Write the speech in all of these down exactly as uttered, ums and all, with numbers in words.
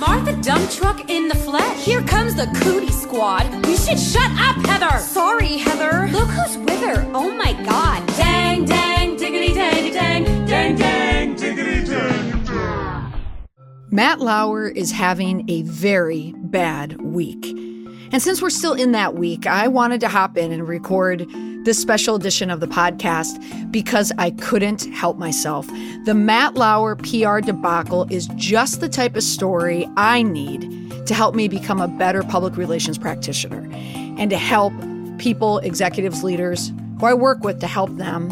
Martha Dump Truck in the flesh. Here comes the cootie squad. You should shut up, Heather. Sorry, Heather. Look who's with her. Oh my God. Dang, dang, diggity, dang, dang, dang, dang, diggity, dang, dang. Matt Lauer is having a very bad week. And since we're still in that week, I wanted to hop in and record this special edition of the podcast because I couldn't help myself. The Matt Lauer P R debacle is just the type of story I need to help me become a better public relations practitioner and to help people, executives, leaders who I work with, to help them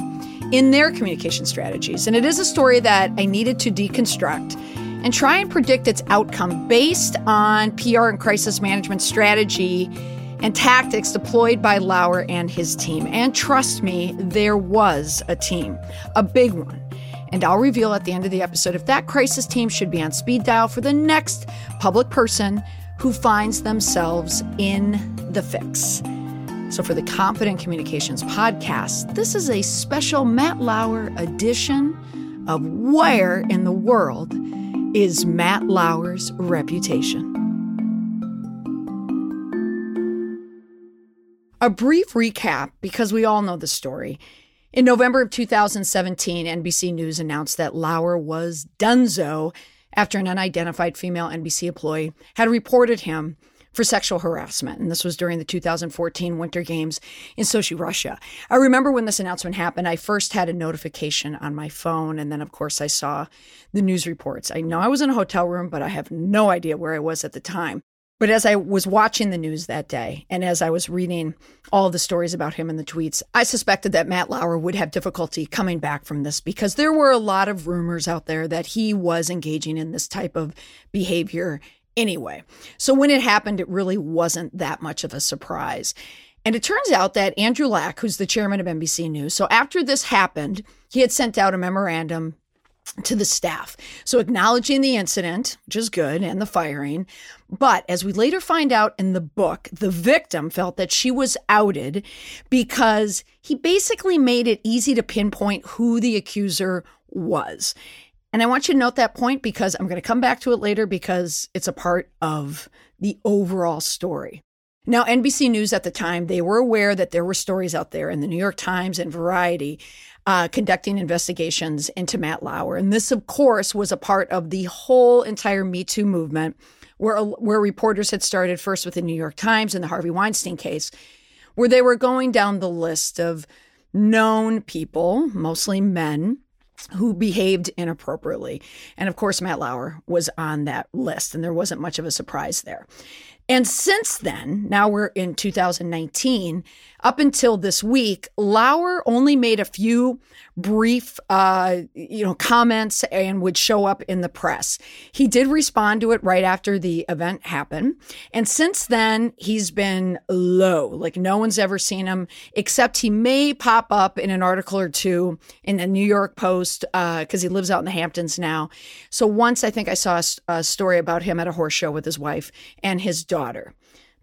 in their communication strategies. And it is a story that I needed to deconstruct and try and predict its outcome based on P R and crisis management strategy and tactics deployed by Lauer and his team. And trust me, there was a team, a big one. And I'll reveal at the end of the episode if that crisis team should be on speed dial for the next public person who finds themselves in the fix. So for the Confident Communications Podcast, this is a special Matt Lauer edition of Where in the World is Matt Lauer's Reputation? A brief recap, because we all know the story. In November of two thousand seventeen, N B C News announced that Lauer was donezo after an unidentified female N B C employee had reported him for sexual harassment. And this was during the two thousand fourteen Winter Games in Sochi, Russia. I remember when this announcement happened, I first had a notification on my phone. And then, of course, I saw the news reports. I know I was in a hotel room, but I have no idea where I was at the time. But as I was watching the news that day, and as I was reading all the stories about him and the tweets, I suspected that Matt Lauer would have difficulty coming back from this because there were a lot of rumors out there that he was engaging in this type of behavior anyway. So when it happened, it really wasn't that much of a surprise. And it turns out that Andrew Lack, who's the chairman of N B C News, so after this happened, he had sent out a memorandum to the staff. So acknowledging the incident, which is good, and the firing. But as we later find out in the book, the victim felt that she was outed because he basically made it easy to pinpoint who the accuser was. And I want you to note that point because I'm going to come back to it later because it's a part of the overall story. Now, N B C News at the time, they were aware that there were stories out there in the New York Times and Variety uh, conducting investigations into Matt Lauer. And this, of course, was a part of the whole entire Me Too movement where, where reporters had started first with the New York Times and the Harvey Weinstein case, where they were going down the list of known people, mostly men, who behaved inappropriately. And of course, Matt Lauer was on that list, and there wasn't much of a surprise there. And since then, now we're in two thousand nineteen, up until this week, Lauer only made a few brief, uh, you know, comments and would show up in the press. He did respond to it right after the event happened. And since then, he's been low, like no one's ever seen him, except he may pop up in an article or two in the New York Post because uh, he lives out in the Hamptons now. So once I think I saw a, a story about him at a horse show with his wife and his daughter. Daughter.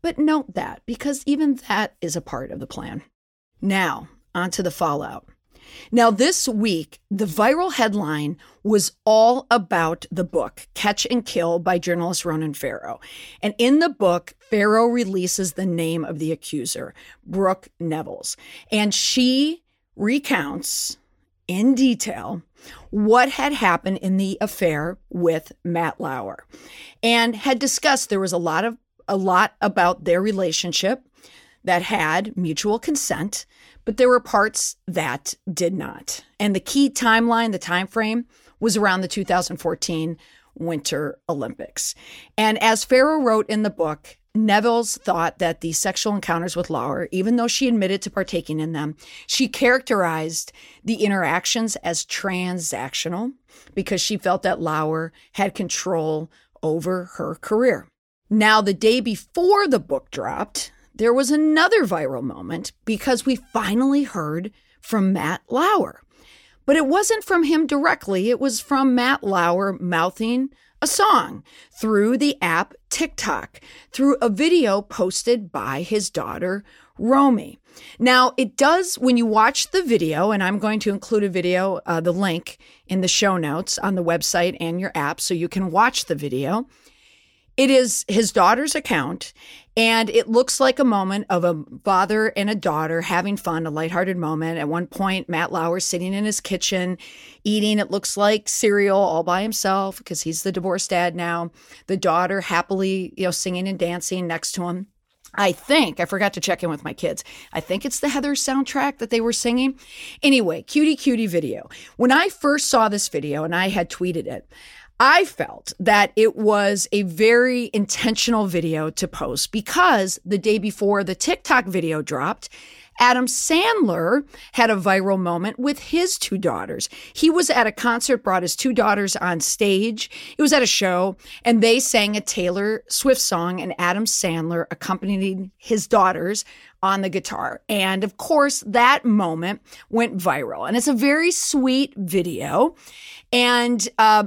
But note that, because even that is a part of the plan. Now, onto the fallout. Now, this week, the viral headline was all about the book, Catch and Kill, by journalist Ronan Farrow. And in the book, Farrow releases the name of the accuser, Brooke Nevils. And she recounts in detail what had happened in the affair with Matt Lauer and had discussed there was a lot of a lot about their relationship that had mutual consent, but there were parts that did not. And the key timeline, the time frame, was around the two thousand fourteen Winter Olympics. And as Farrow wrote in the book, Nevils thought that the sexual encounters with Lauer, even though she admitted to partaking in them, she characterized the interactions as transactional because she felt that Lauer had control over her career. Now, the day before the book dropped, there was another viral moment because we finally heard from Matt Lauer. But it wasn't from him directly. It was from Matt Lauer mouthing a song through the app TikTok, through a video posted by his daughter, Romy. Now, it does, when you watch the video, and I'm going to include a video, uh, the link in the show notes on the website and your app so you can watch the video. It is his daughter's account, and it looks like a moment of a father and a daughter having fun, a lighthearted moment. At one point, Matt Lauer sitting in his kitchen, eating, it looks like, cereal all by himself because he's the divorced dad now. The daughter happily, you know, singing and dancing next to him. I think, I forgot to check in with my kids, I think it's the Heather soundtrack that they were singing. Anyway, cutie, cutie video. When I first saw this video, and I had tweeted it, I felt that it was a very intentional video to post because the day before the TikTok video dropped, Adam Sandler had a viral moment with his two daughters. He was at a concert, brought his two daughters on stage. It was at a show, and they sang a Taylor Swift song, and Adam Sandler accompanied his daughters on the guitar. And of course, that moment went viral. And it's a very sweet video. And uh,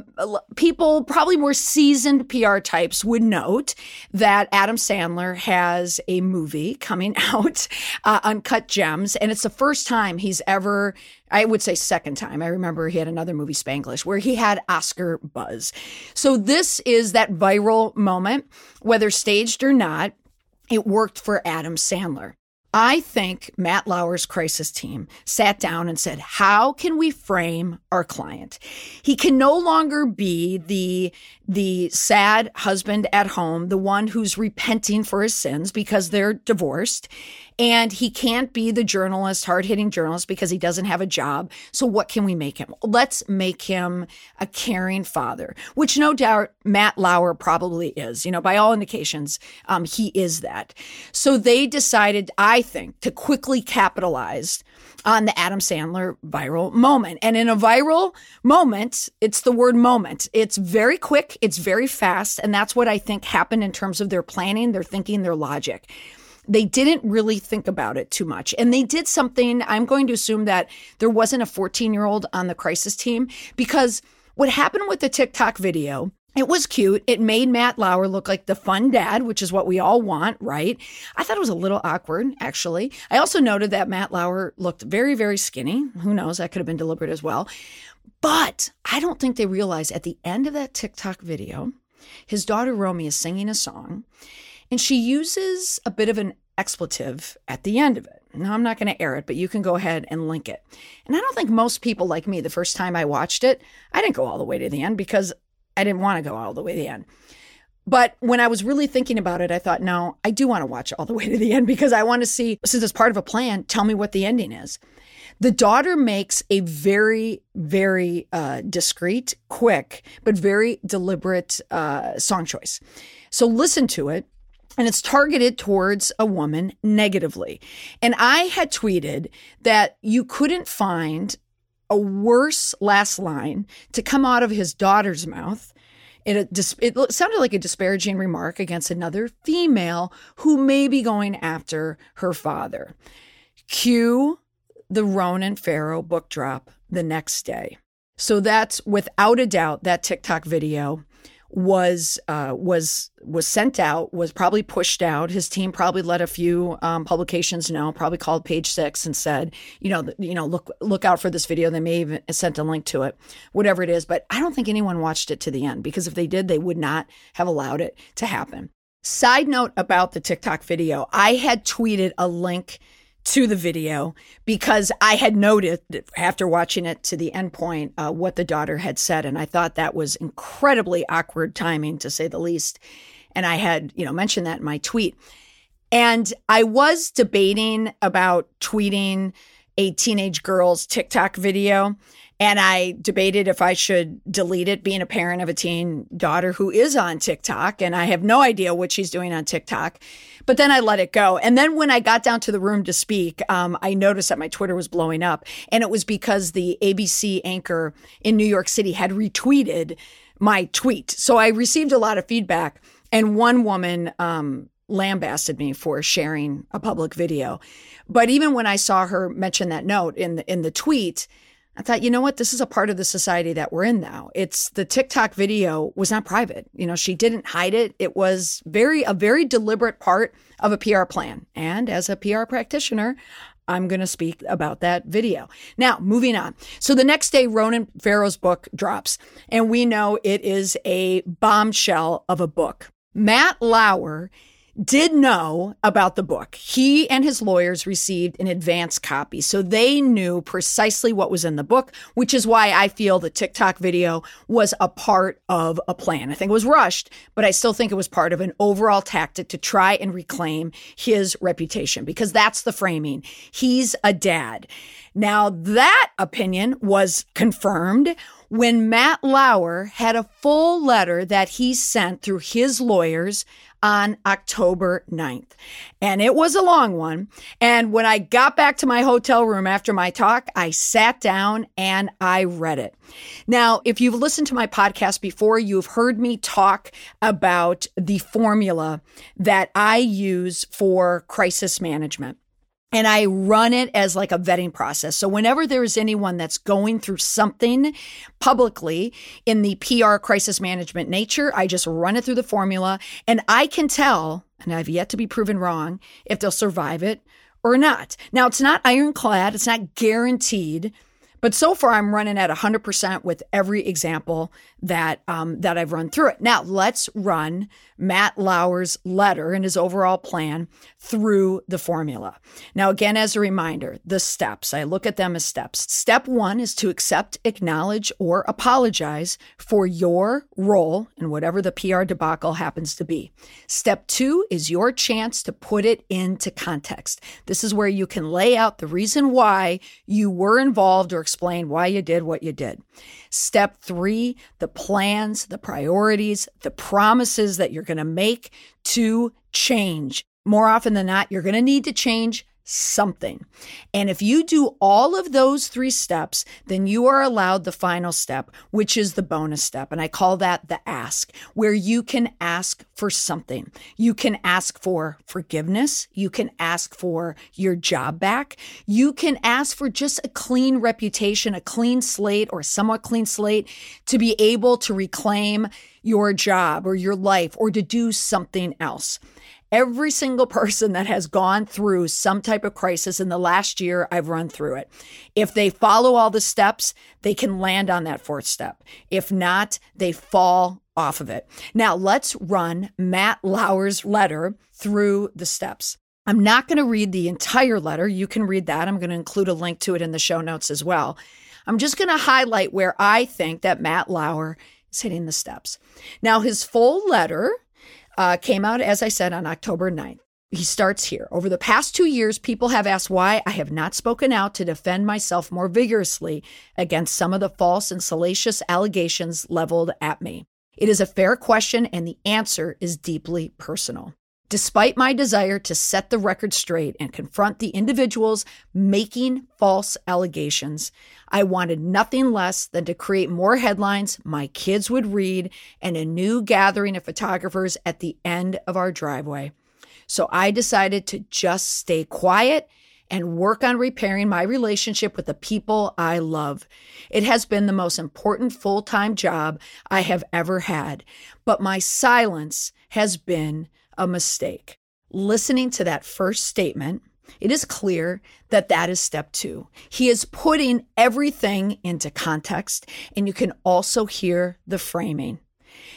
people, probably more seasoned P R types, would note that Adam Sandler has a movie coming out, uh, Uncut Gems. And it's the first time he's ever, I would say second time. I remember he had another movie, Spanglish, where he had Oscar buzz. So this is that viral moment, whether staged or not, it worked for Adam Sandler. I think Matt Lauer's crisis team sat down and said, how can we frame our client? He can no longer be the, the sad husband at home, the one who's repenting for his sins because they're divorced. And he can't be the journalist, hard-hitting journalist, because he doesn't have a job. So what can we make him? Let's make him a caring father, which no doubt Matt Lauer probably is. You know, by all indications, um, he is that. So they decided, I think, to quickly capitalize on the Adam Sandler viral moment. And in a viral moment, it's the word moment. It's very quick. It's very fast. And that's what I think happened in terms of their planning, their thinking, their logic. They didn't really think about it too much. And they did something, I'm going to assume that there wasn't a fourteen-year-old on the crisis team, because what happened with the TikTok video, it was cute. It made Matt Lauer look like the fun dad, which is what we all want, right? I thought it was a little awkward, actually. I also noted that Matt Lauer looked very, very skinny. Who knows? That could have been deliberate as well. But I don't think they realized at the end of that TikTok video, his daughter Romy is singing a song. And she uses a bit of an expletive at the end of it. Now, I'm not going to air it, but you can go ahead and link it. And I don't think most people like me, the first time I watched it, I didn't go all the way to the end because I didn't want to go all the way to the end. But when I was really thinking about it, I thought, no, I do want to watch all the way to the end because I want to see, since it's part of a plan, tell me what the ending is. The daughter makes a very, very uh, discreet, quick, but very deliberate uh, song choice. So listen to it. And it's targeted towards a woman negatively. And I had tweeted that you couldn't find a worse last line to come out of his daughter's mouth. It, it sounded like a disparaging remark against another female who may be going after her father. Cue the Ronan Farrow book drop the next day. So that's without a doubt that TikTok video was uh, was was sent out, was probably pushed out. His team probably let a few um, publications know, probably called Page Six and said, you know, you know, look, look out for this video. They may have sent a link to it, whatever it is. But I don't think anyone watched it to the end, because if they did, they would not have allowed it to happen. Side note about the TikTok video, I had tweeted a link to the video because I had noted after watching it to the end point uh, what the daughter had said. And I thought that was incredibly awkward timing, to say the least. And I had, you know, mentioned that in my tweet. And I was debating about tweeting a teenage girl's TikTok video. And I debated if I should delete it, being a parent of a teen daughter who is on TikTok. And I have no idea what she's doing on TikTok. But then I let it go. And then when I got down to the room to speak, um, I noticed that my Twitter was blowing up. And it was because the A B C anchor in New York City had retweeted my tweet. So I received a lot of feedback. And one woman um, lambasted me for sharing a public video. But even when I saw her mention that note in the, in the tweet, I thought, you know what? This is a part of the society that we're in now. It's the TikTok video was not private. You know, she didn't hide it. It was very a very deliberate part of a P R plan. And as a P R practitioner, I'm going to speak about that video. Now, moving on. So the next day, Ronan Farrow's book drops, and we know it is a bombshell of a book. Matt Lauer did know about the book. He and his lawyers received an advance copy, so they knew precisely what was in the book, which is why I feel the TikTok video was a part of a plan. I think it was rushed, but I still think it was part of an overall tactic to try and reclaim his reputation, because that's the framing. He's a dad. Now, that opinion was confirmed when Matt Lauer had a full letter that he sent through his lawyers on October ninth. And it was a long one. And when I got back to my hotel room after my talk, I sat down and I read it. Now, if you've listened to my podcast before, you've heard me talk about the formula that I use for crisis management. And I run it as like a vetting process. So whenever there is anyone that's going through something publicly in the P R crisis management nature, I just run it through the formula, and I can tell, and I've yet to be proven wrong, if they'll survive it or not. Now, it's not ironclad. It's not guaranteed. But so far, I'm running at one hundred percent with every example that um, that I've run through it. Now, let's run Matt Lauer's letter and his overall plan through the formula. Now, again, as a reminder, the steps. I look at them as steps. Step one is to accept, acknowledge, or apologize for your role in whatever the P R debacle happens to be. Step two is your chance to put it into context. This is where you can lay out the reason why you were involved or explain why you did what you did. Step three, the plans, the priorities, the promises that you're going to make to change. More often than not, you're going to need to change something. And if you do all of those three steps, then you are allowed the final step, which is the bonus step. And I call that the ask, where you can ask for something. You can ask for forgiveness. You can ask for your job back. You can ask for just a clean reputation, a clean slate, or somewhat clean slate, to be able to reclaim your job or your life or to do something else. Every single person that has gone through some type of crisis in the last year, I've run through it. If they follow all the steps, they can land on that fourth step. If not, they fall off of it. Now, let's run Matt Lauer's letter through the steps. I'm not going to read the entire letter. You can read that. I'm going to include a link to it in the show notes as well. I'm just going to highlight where I think that Matt Lauer is hitting the steps. Now, his full letter Uh, came out, as I said, on October ninth. He starts here. Over the past two years, people have asked why I have not spoken out to defend myself more vigorously against some of the false and salacious allegations leveled at me. It is a fair question, and the answer is deeply personal. Despite my desire to set the record straight and confront the individuals making false allegations, I wanted nothing less than to create more headlines my kids would read and a new gathering of photographers at the end of our driveway. So I decided to just stay quiet and work on repairing my relationship with the people I love. It has been the most important full-time job I have ever had, but my silence has been a mistake. Listening to that first statement, it is clear that that is step two. He is putting everything into context, and you can also hear the framing.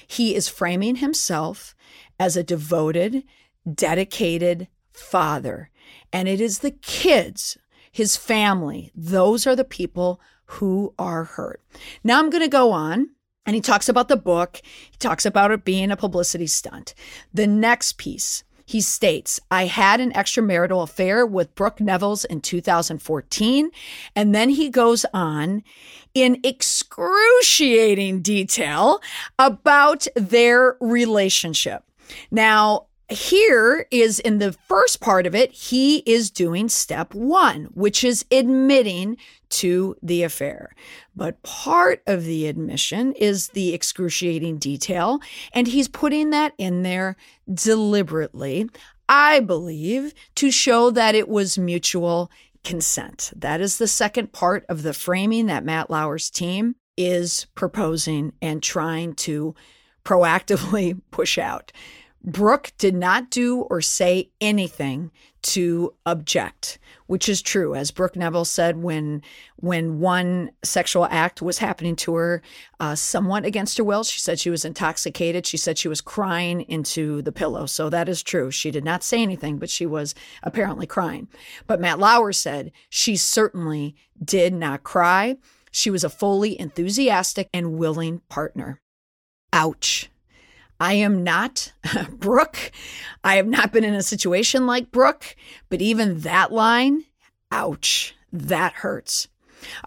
He is framing himself as a devoted, dedicated father, and it is the kids, his family, those are the people who are hurt. Now I'm going to go on. And he talks about the book. He talks about it being a publicity stunt. The next piece, he states, I had an extramarital affair with Brooke Nevils in two thousand fourteen. And then he goes on in excruciating detail about their relationship. Now, here is in the first part of it, he is doing step one, which is admitting to the affair. But part of the admission is the excruciating detail, and he's putting that in there deliberately, I believe, to show that it was mutual consent. That is the second part of the framing that Matt Lauer's team is proposing and trying to proactively push out. Brooke did not do or say anything to object, which is true. As Brooke Nevils said, when when one sexual act was happening to her, uh, somewhat against her will, she said she was intoxicated. She said she was crying into the pillow. So that is true. She did not say anything, but she was apparently crying. But Matt Lauer said she certainly did not cry. She was a fully enthusiastic and willing partner. Ouch. I am not Brooke. I have not been in a situation like Brooke, but even that line, ouch, that hurts.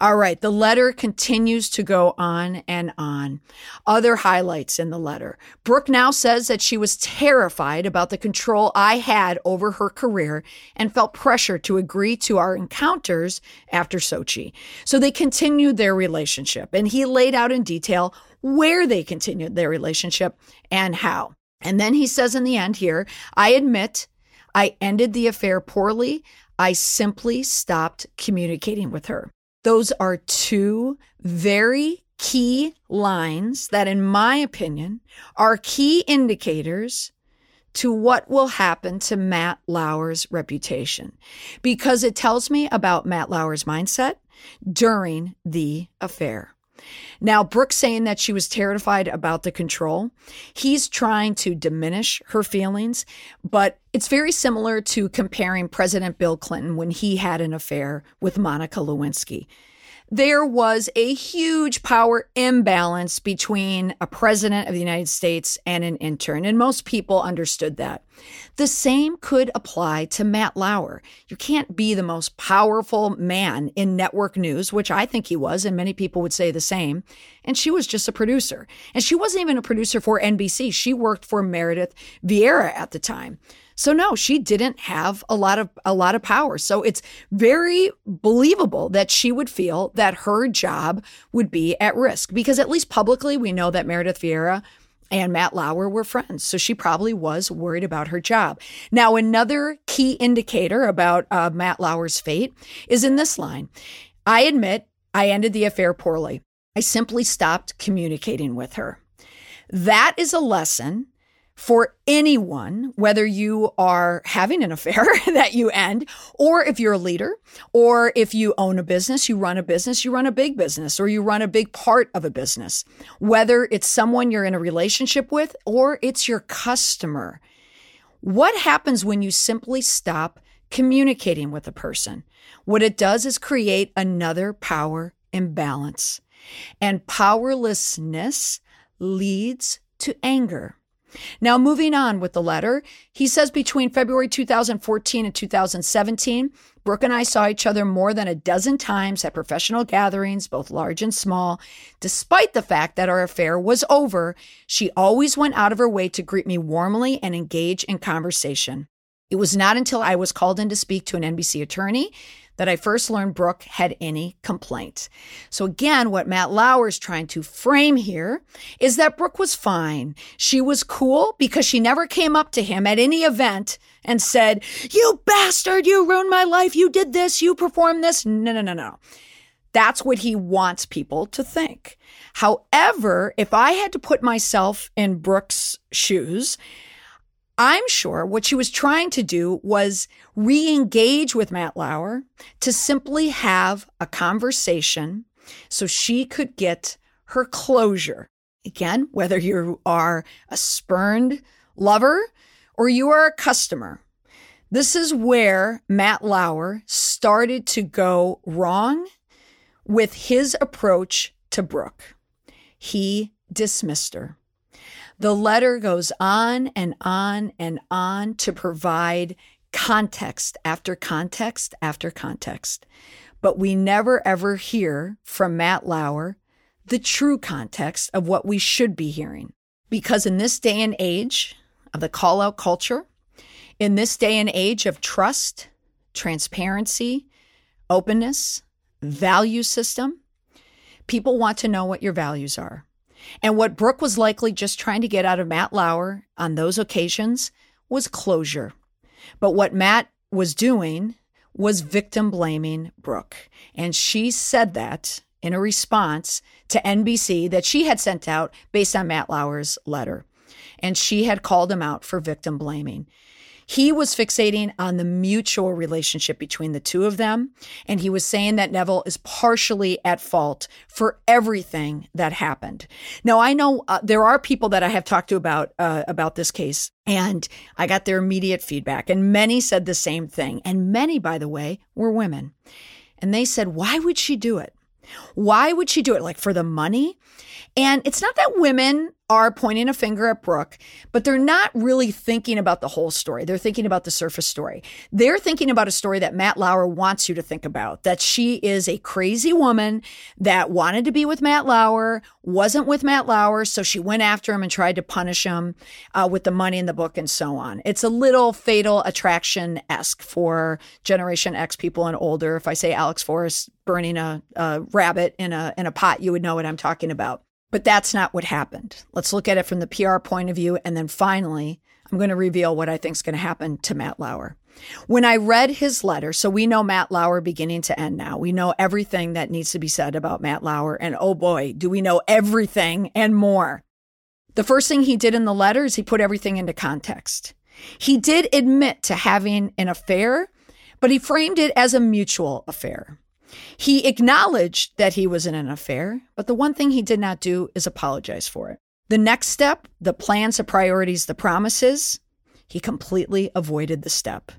All right, the letter continues to go on and on. Other highlights in the letter. Brooke now says that she was terrified about the control I had over her career and felt pressure to agree to our encounters after Sochi. So they continued their relationship, and he laid out in detail where they continued their relationship and how. And then he says in the end here, I admit I ended the affair poorly. I simply stopped communicating with her. Those are two very key lines that, in my opinion, are key indicators to what will happen to Matt Lauer's reputation, because it tells me about Matt Lauer's mindset during the affair. Now, Brooke saying that she was terrified about the control. He's trying to diminish her feelings, but it's very similar to comparing President Bill Clinton when he had an affair with Monica Lewinsky. There was a huge power imbalance between a president of the United States and an intern, and most people understood that. The same could apply to Matt Lauer. You can't be the most powerful man in network news, which I think he was, and many people would say the same, and she was just a producer. And she wasn't even a producer for N B C. She worked for Meredith Vieira at the time. So no, she didn't have a lot of a lot of power. So it's very believable that she would feel that her job would be at risk, because at least publicly we know that Meredith Vieira and Matt Lauer were friends. So she probably was worried about her job. Now, another key indicator about uh, Matt Lauer's fate is in this line. I admit I ended the affair poorly. I simply stopped communicating with her. That is a lesson for anyone, whether you are having an affair that you end, or if you're a leader, or if you own a business, you run a business, you run a big business, or you run a big part of a business, whether it's someone you're in a relationship with, or it's your customer. What happens when you simply stop communicating with a person? What it does is create another power imbalance. And powerlessness leads to anger. Now, moving on with the letter, he says between February two thousand fourteen and two thousand seventeen, Brooke and I saw each other more than a dozen times at professional gatherings, both large and small. Despite the fact that our affair was over, she always went out of her way to greet me warmly and engage in conversation. It was not until I was called in to speak to an N B C attorney that I first learned Brooke had any complaint. So again, what Matt Lauer is trying to frame here is that Brooke was fine. She was cool because she never came up to him at any event and said, you bastard, you ruined my life, you did this, you performed this. No, no, no, no. That's what he wants people to think. However, if I had to put myself in Brooke's shoes, I'm sure what she was trying to do was re-engage with Matt Lauer to simply have a conversation so she could get her closure. Again, whether you are a spurned lover or you are a customer, this is where Matt Lauer started to go wrong with his approach to Brooke. He dismissed her. The letter goes on and on and on to provide context after context after context. But we never, ever hear from Matt Lauer the true context of what we should be hearing. Because in this day and age of the call-out culture, in this day and age of trust, transparency, openness, value system, people want to know what your values are. And what Brooke was likely just trying to get out of Matt Lauer on those occasions was closure. But what Matt was doing was victim blaming Brooke. And she said that in a response to N B C that she had sent out based on Matt Lauer's letter. and she had called him out for victim blaming. He was fixating on the mutual relationship between the two of them, and he was saying that Neville is partially at fault for everything that happened. Now, I know uh, there are people that I have talked to about uh, about this case, and I got their immediate feedback, and many said the same thing. And many, by the way, were women. And they said, why would she do it? Why would she do it? Like, for the money? And it's not that women are pointing a finger at Brooke, but they're not really thinking about the whole story. They're thinking about the surface story. They're thinking about a story that Matt Lauer wants you to think about, that she is a crazy woman that wanted to be with Matt Lauer, wasn't with Matt Lauer, so she went after him and tried to punish him uh, with the money in the book and so on. It's a little Fatal Attraction-esque for Generation X people and older. If I say Alex Forrest burning a, a rabbit in a in a pot, you would know what I'm talking about. But that's not what happened. Let's look at it from the P R point of view. And then finally, I'm going to reveal what I think is going to happen to Matt Lauer. When I read his letter, so we know Matt Lauer beginning to end now. We know everything that needs to be said about Matt Lauer. And oh boy, do we know everything and more. The first thing he did in the letter is he put everything into context. He did admit to having an affair, but he framed it as a mutual affair. He acknowledged that he was in an affair, but the one thing he did not do is apologize for it. The next step, the plans, the priorities, the promises, he completely avoided the step.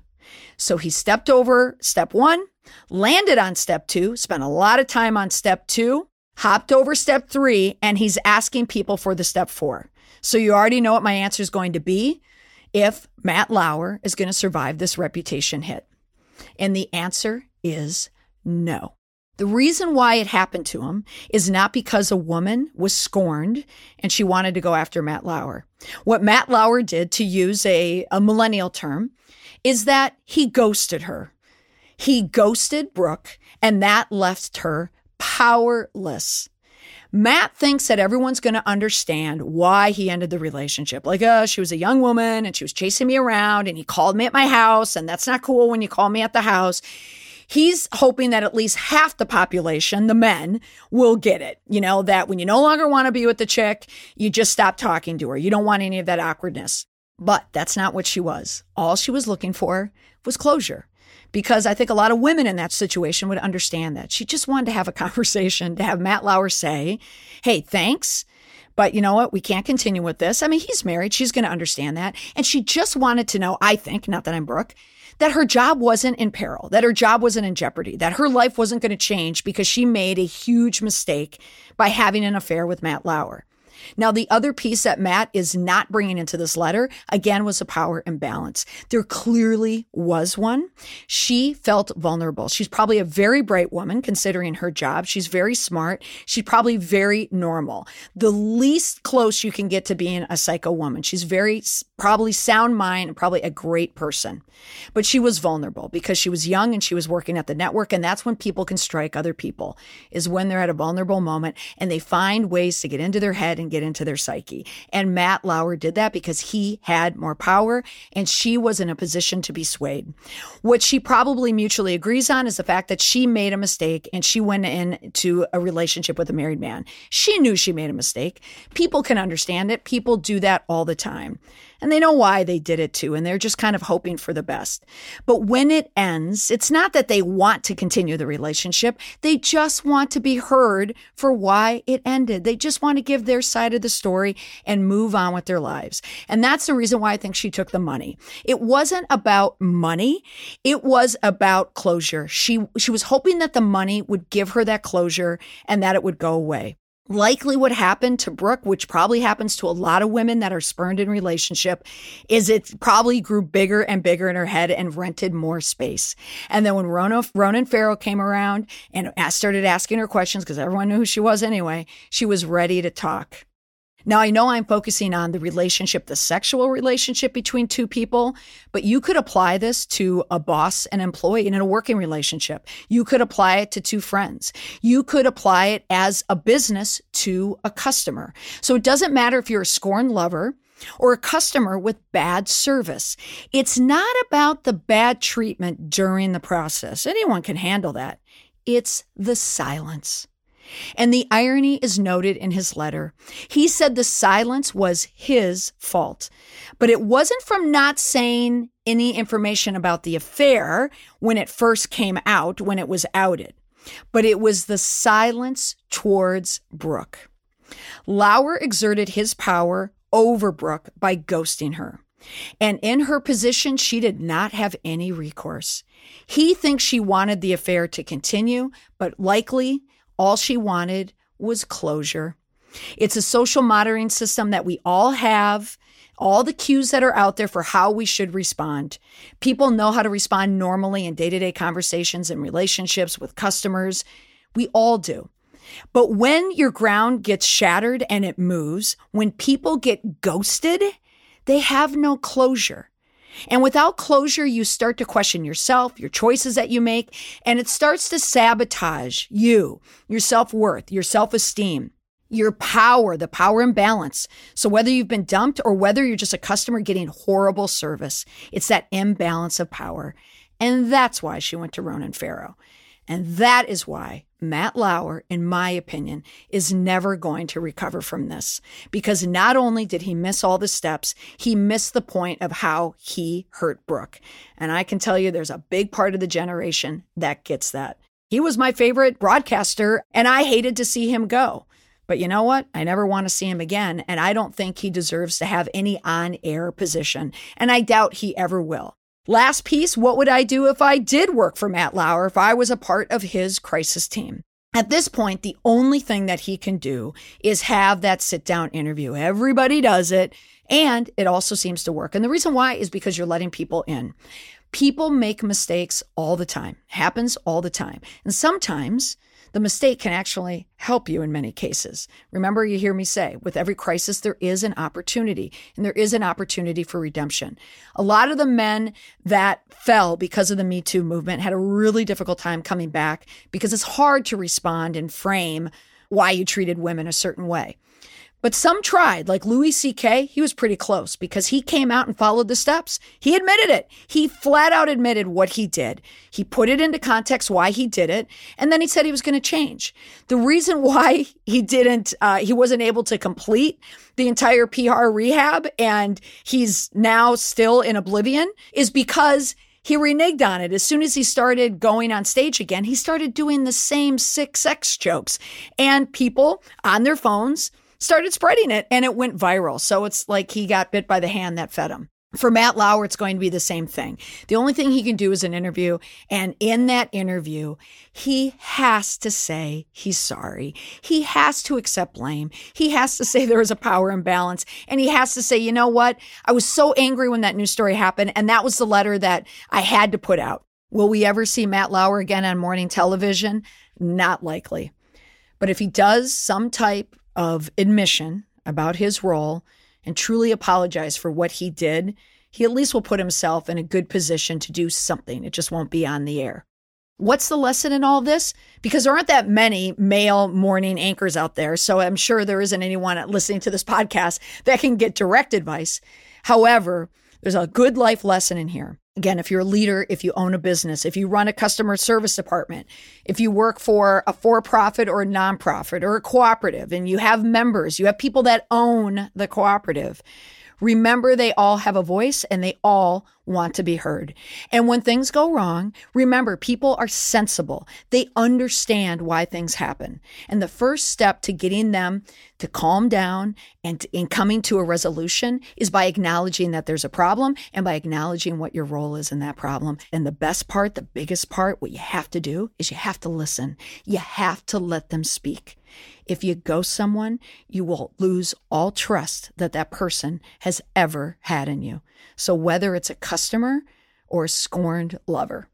So he stepped over step one, landed on step two, spent a lot of time on step two, hopped over step three, and he's asking people for the step four. So you already know what my answer is going to be if Matt Lauer is going to survive this reputation hit. And the answer is no. The reason why it happened to him is not because a woman was scorned and she wanted to go after Matt Lauer. What Matt Lauer did, to use a, a millennial term, is that he ghosted her. He ghosted Brooke, and that left her powerless. Matt thinks that everyone's going to understand why he ended the relationship. Like, oh, she was a young woman and she was chasing me around and he called me at my house, and that's not cool when you call me at the house. He's hoping that at least half the population, the men, will get it. You know, that when you no longer want to be with the chick, you just stop talking to her. You don't want any of that awkwardness. But that's not what she was. All she was looking for was closure, because I think a lot of women in that situation would understand that. She just wanted to have a conversation, to have Matt Lauer say, hey, thanks, but you know what? We can't continue with this. I mean, he's married. She's going to understand that. And she just wanted to know, I think, not that I'm Brooke, that her job wasn't in peril, that her job wasn't in jeopardy, that her life wasn't going to change because she made a huge mistake by having an affair with Matt Lauer. Now, the other piece that Matt is not bringing into this letter, again, was the power imbalance. There clearly was one. She felt vulnerable. She's probably a very bright woman, considering her job. She's very smart. She's probably very normal. The least close you can get to being a psycho woman. She's very probably sound mind and probably a great person. But she was vulnerable because she was young and she was working at the network. And that's when people can strike other people, is when they're at a vulnerable moment and they find ways to get into their head and get into their psyche. And Matt Lauer did that because he had more power and she was in a position to be swayed. What she probably mutually agrees on is the fact that she made a mistake and she went into a relationship with a married man. She knew she made a mistake. People can understand it. People do that all the time. And they know why they did it too. And they're just kind of hoping for the best. But when it ends, it's not that they want to continue the relationship. They just want to be heard for why it ended. They just want to give their side of the story and move on with their lives. And that's the reason why I think she took the money. It wasn't about money. It was about closure. She, she was hoping that the money would give her that closure and that it would go away. Likely what happened to Brooke, which probably happens to a lot of women that are spurned in relationship, is it probably grew bigger and bigger in her head and rented more space. And then when Ronan, Ronan Farrow came around and started asking her questions, because everyone knew who she was anyway, she was ready to talk. Now, I know I'm focusing on the relationship, the sexual relationship between two people, but you could apply this to a boss and employee and in a working relationship. You could apply it to two friends. You could apply it as a business to a customer. So it doesn't matter if you're a scorned lover or a customer with bad service. It's not about the bad treatment during the process. Anyone can handle that. It's the silence. And the irony is noted in his letter. He said the silence was his fault, but it wasn't from not saying any information about the affair when it first came out, when it was outed, but it was the silence towards Brooke. Lauer exerted his power over Brooke by ghosting her. And in her position, she did not have any recourse. He thinks she wanted the affair to continue, but likely all she wanted was closure. It's a social monitoring system that we all have, all the cues that are out there for how we should respond. People know how to respond normally in day-to-day conversations and relationships with customers. We all do. But when your ground gets shattered and it moves, when people get ghosted, they have no closure. And without closure, you start to question yourself, your choices that you make, and it starts to sabotage you, your self-worth, your self-esteem, your power, the power imbalance. So whether you've been dumped or whether you're just a customer getting horrible service, it's that imbalance of power. And that's why she went to Ronan Farrow. And that is why Matt Lauer, in my opinion, is never going to recover from this, because not only did he miss all the steps, he missed the point of how he hurt Brooke. And I can tell you there's a big part of the generation that gets that. He was my favorite broadcaster, and I hated to see him go. But you know what? I never want to see him again, and I don't think he deserves to have any on-air position, and I doubt he ever will. Last piece, what would I do if I did work for Matt Lauer, if I was a part of his crisis team? At this point, the only thing that he can do is have that sit-down interview. Everybody does it, and it also seems to work. And the reason why is because you're letting people in. People make mistakes all the time. Happens all the time. And sometimes the mistake can actually help you in many cases. Remember, you hear me say, with every crisis, there is an opportunity, and there is an opportunity for redemption. A lot of the men that fell because of the Me Too movement had a really difficult time coming back because it's hard to respond and frame why you treated women a certain way. But some tried, like Louis C K, he was pretty close because he came out and followed the steps. He admitted it. He flat out admitted what he did. He put it into context why he did it. And then he said he was going to change. The reason why he didn't, uh, he wasn't able to complete the entire P R rehab, and he's now still in oblivion, is because he reneged on it. As soon as he started going on stage again, he started doing the same sick sex jokes, and people on their phones started spreading it, and it went viral. So it's like he got bit by the hand that fed him. For Matt Lauer, it's going to be the same thing. The only thing he can do is an interview. And in that interview, he has to say he's sorry. He has to accept blame. He has to say there was a power imbalance. And he has to say, you know what? I was so angry when that news story happened. And that was the letter that I had to put out. Will we ever see Matt Lauer again on morning television? Not likely. But if he does some type of admission about his role and truly apologize for what he did, he at least will put himself in a good position to do something. It just won't be on the air. What's the lesson in all this? Because there aren't that many male morning anchors out there, so I'm sure there isn't anyone listening to this podcast that can get direct advice. However, there's a good life lesson in here. Again, if you're a leader, if you own a business, if you run a customer service department, if you work for a for-profit or a nonprofit or a cooperative, and you have members, you have people that own the cooperative, remember they all have a voice and they all want to be heard. And when things go wrong, remember people are sensible. They understand why things happen. And the first step to getting them to calm down and in coming to a resolution is by acknowledging that there's a problem and by acknowledging what your role is in that problem. And the best part, the biggest part, what you have to do is you have to listen. You have to let them speak. If you ghost someone, you will lose all trust that that person has ever had in you. So whether it's a customer or a scorned lover,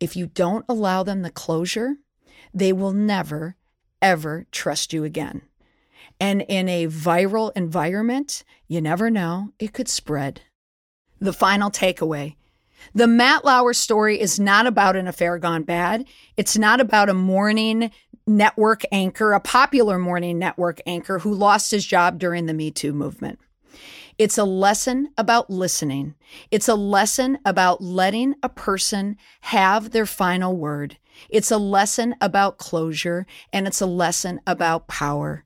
if you don't allow them the closure, they will never, ever trust you again. And in a viral environment, you never know, it could spread. The final takeaway. The Matt Lauer story is not about an affair gone bad. It's not about a morning network anchor, a popular morning network anchor who lost his job during the Me Too movement. It's a lesson about listening. It's a lesson about letting a person have their final word It's a lesson about closure, and it's a lesson about power.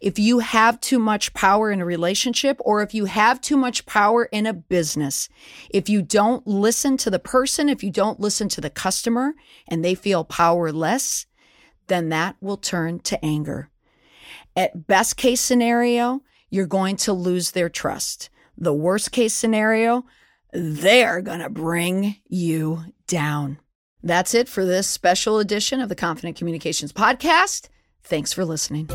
If you have too much power in a relationship, or if you have too much power in a business, if you don't listen to the person, if you don't listen to the customer, and they feel powerless, then that will turn to anger. At best case scenario, you're going to lose their trust. The worst case scenario, they're going to bring you down. That's it for this special edition of the Confident Communications Podcast. Thanks for listening.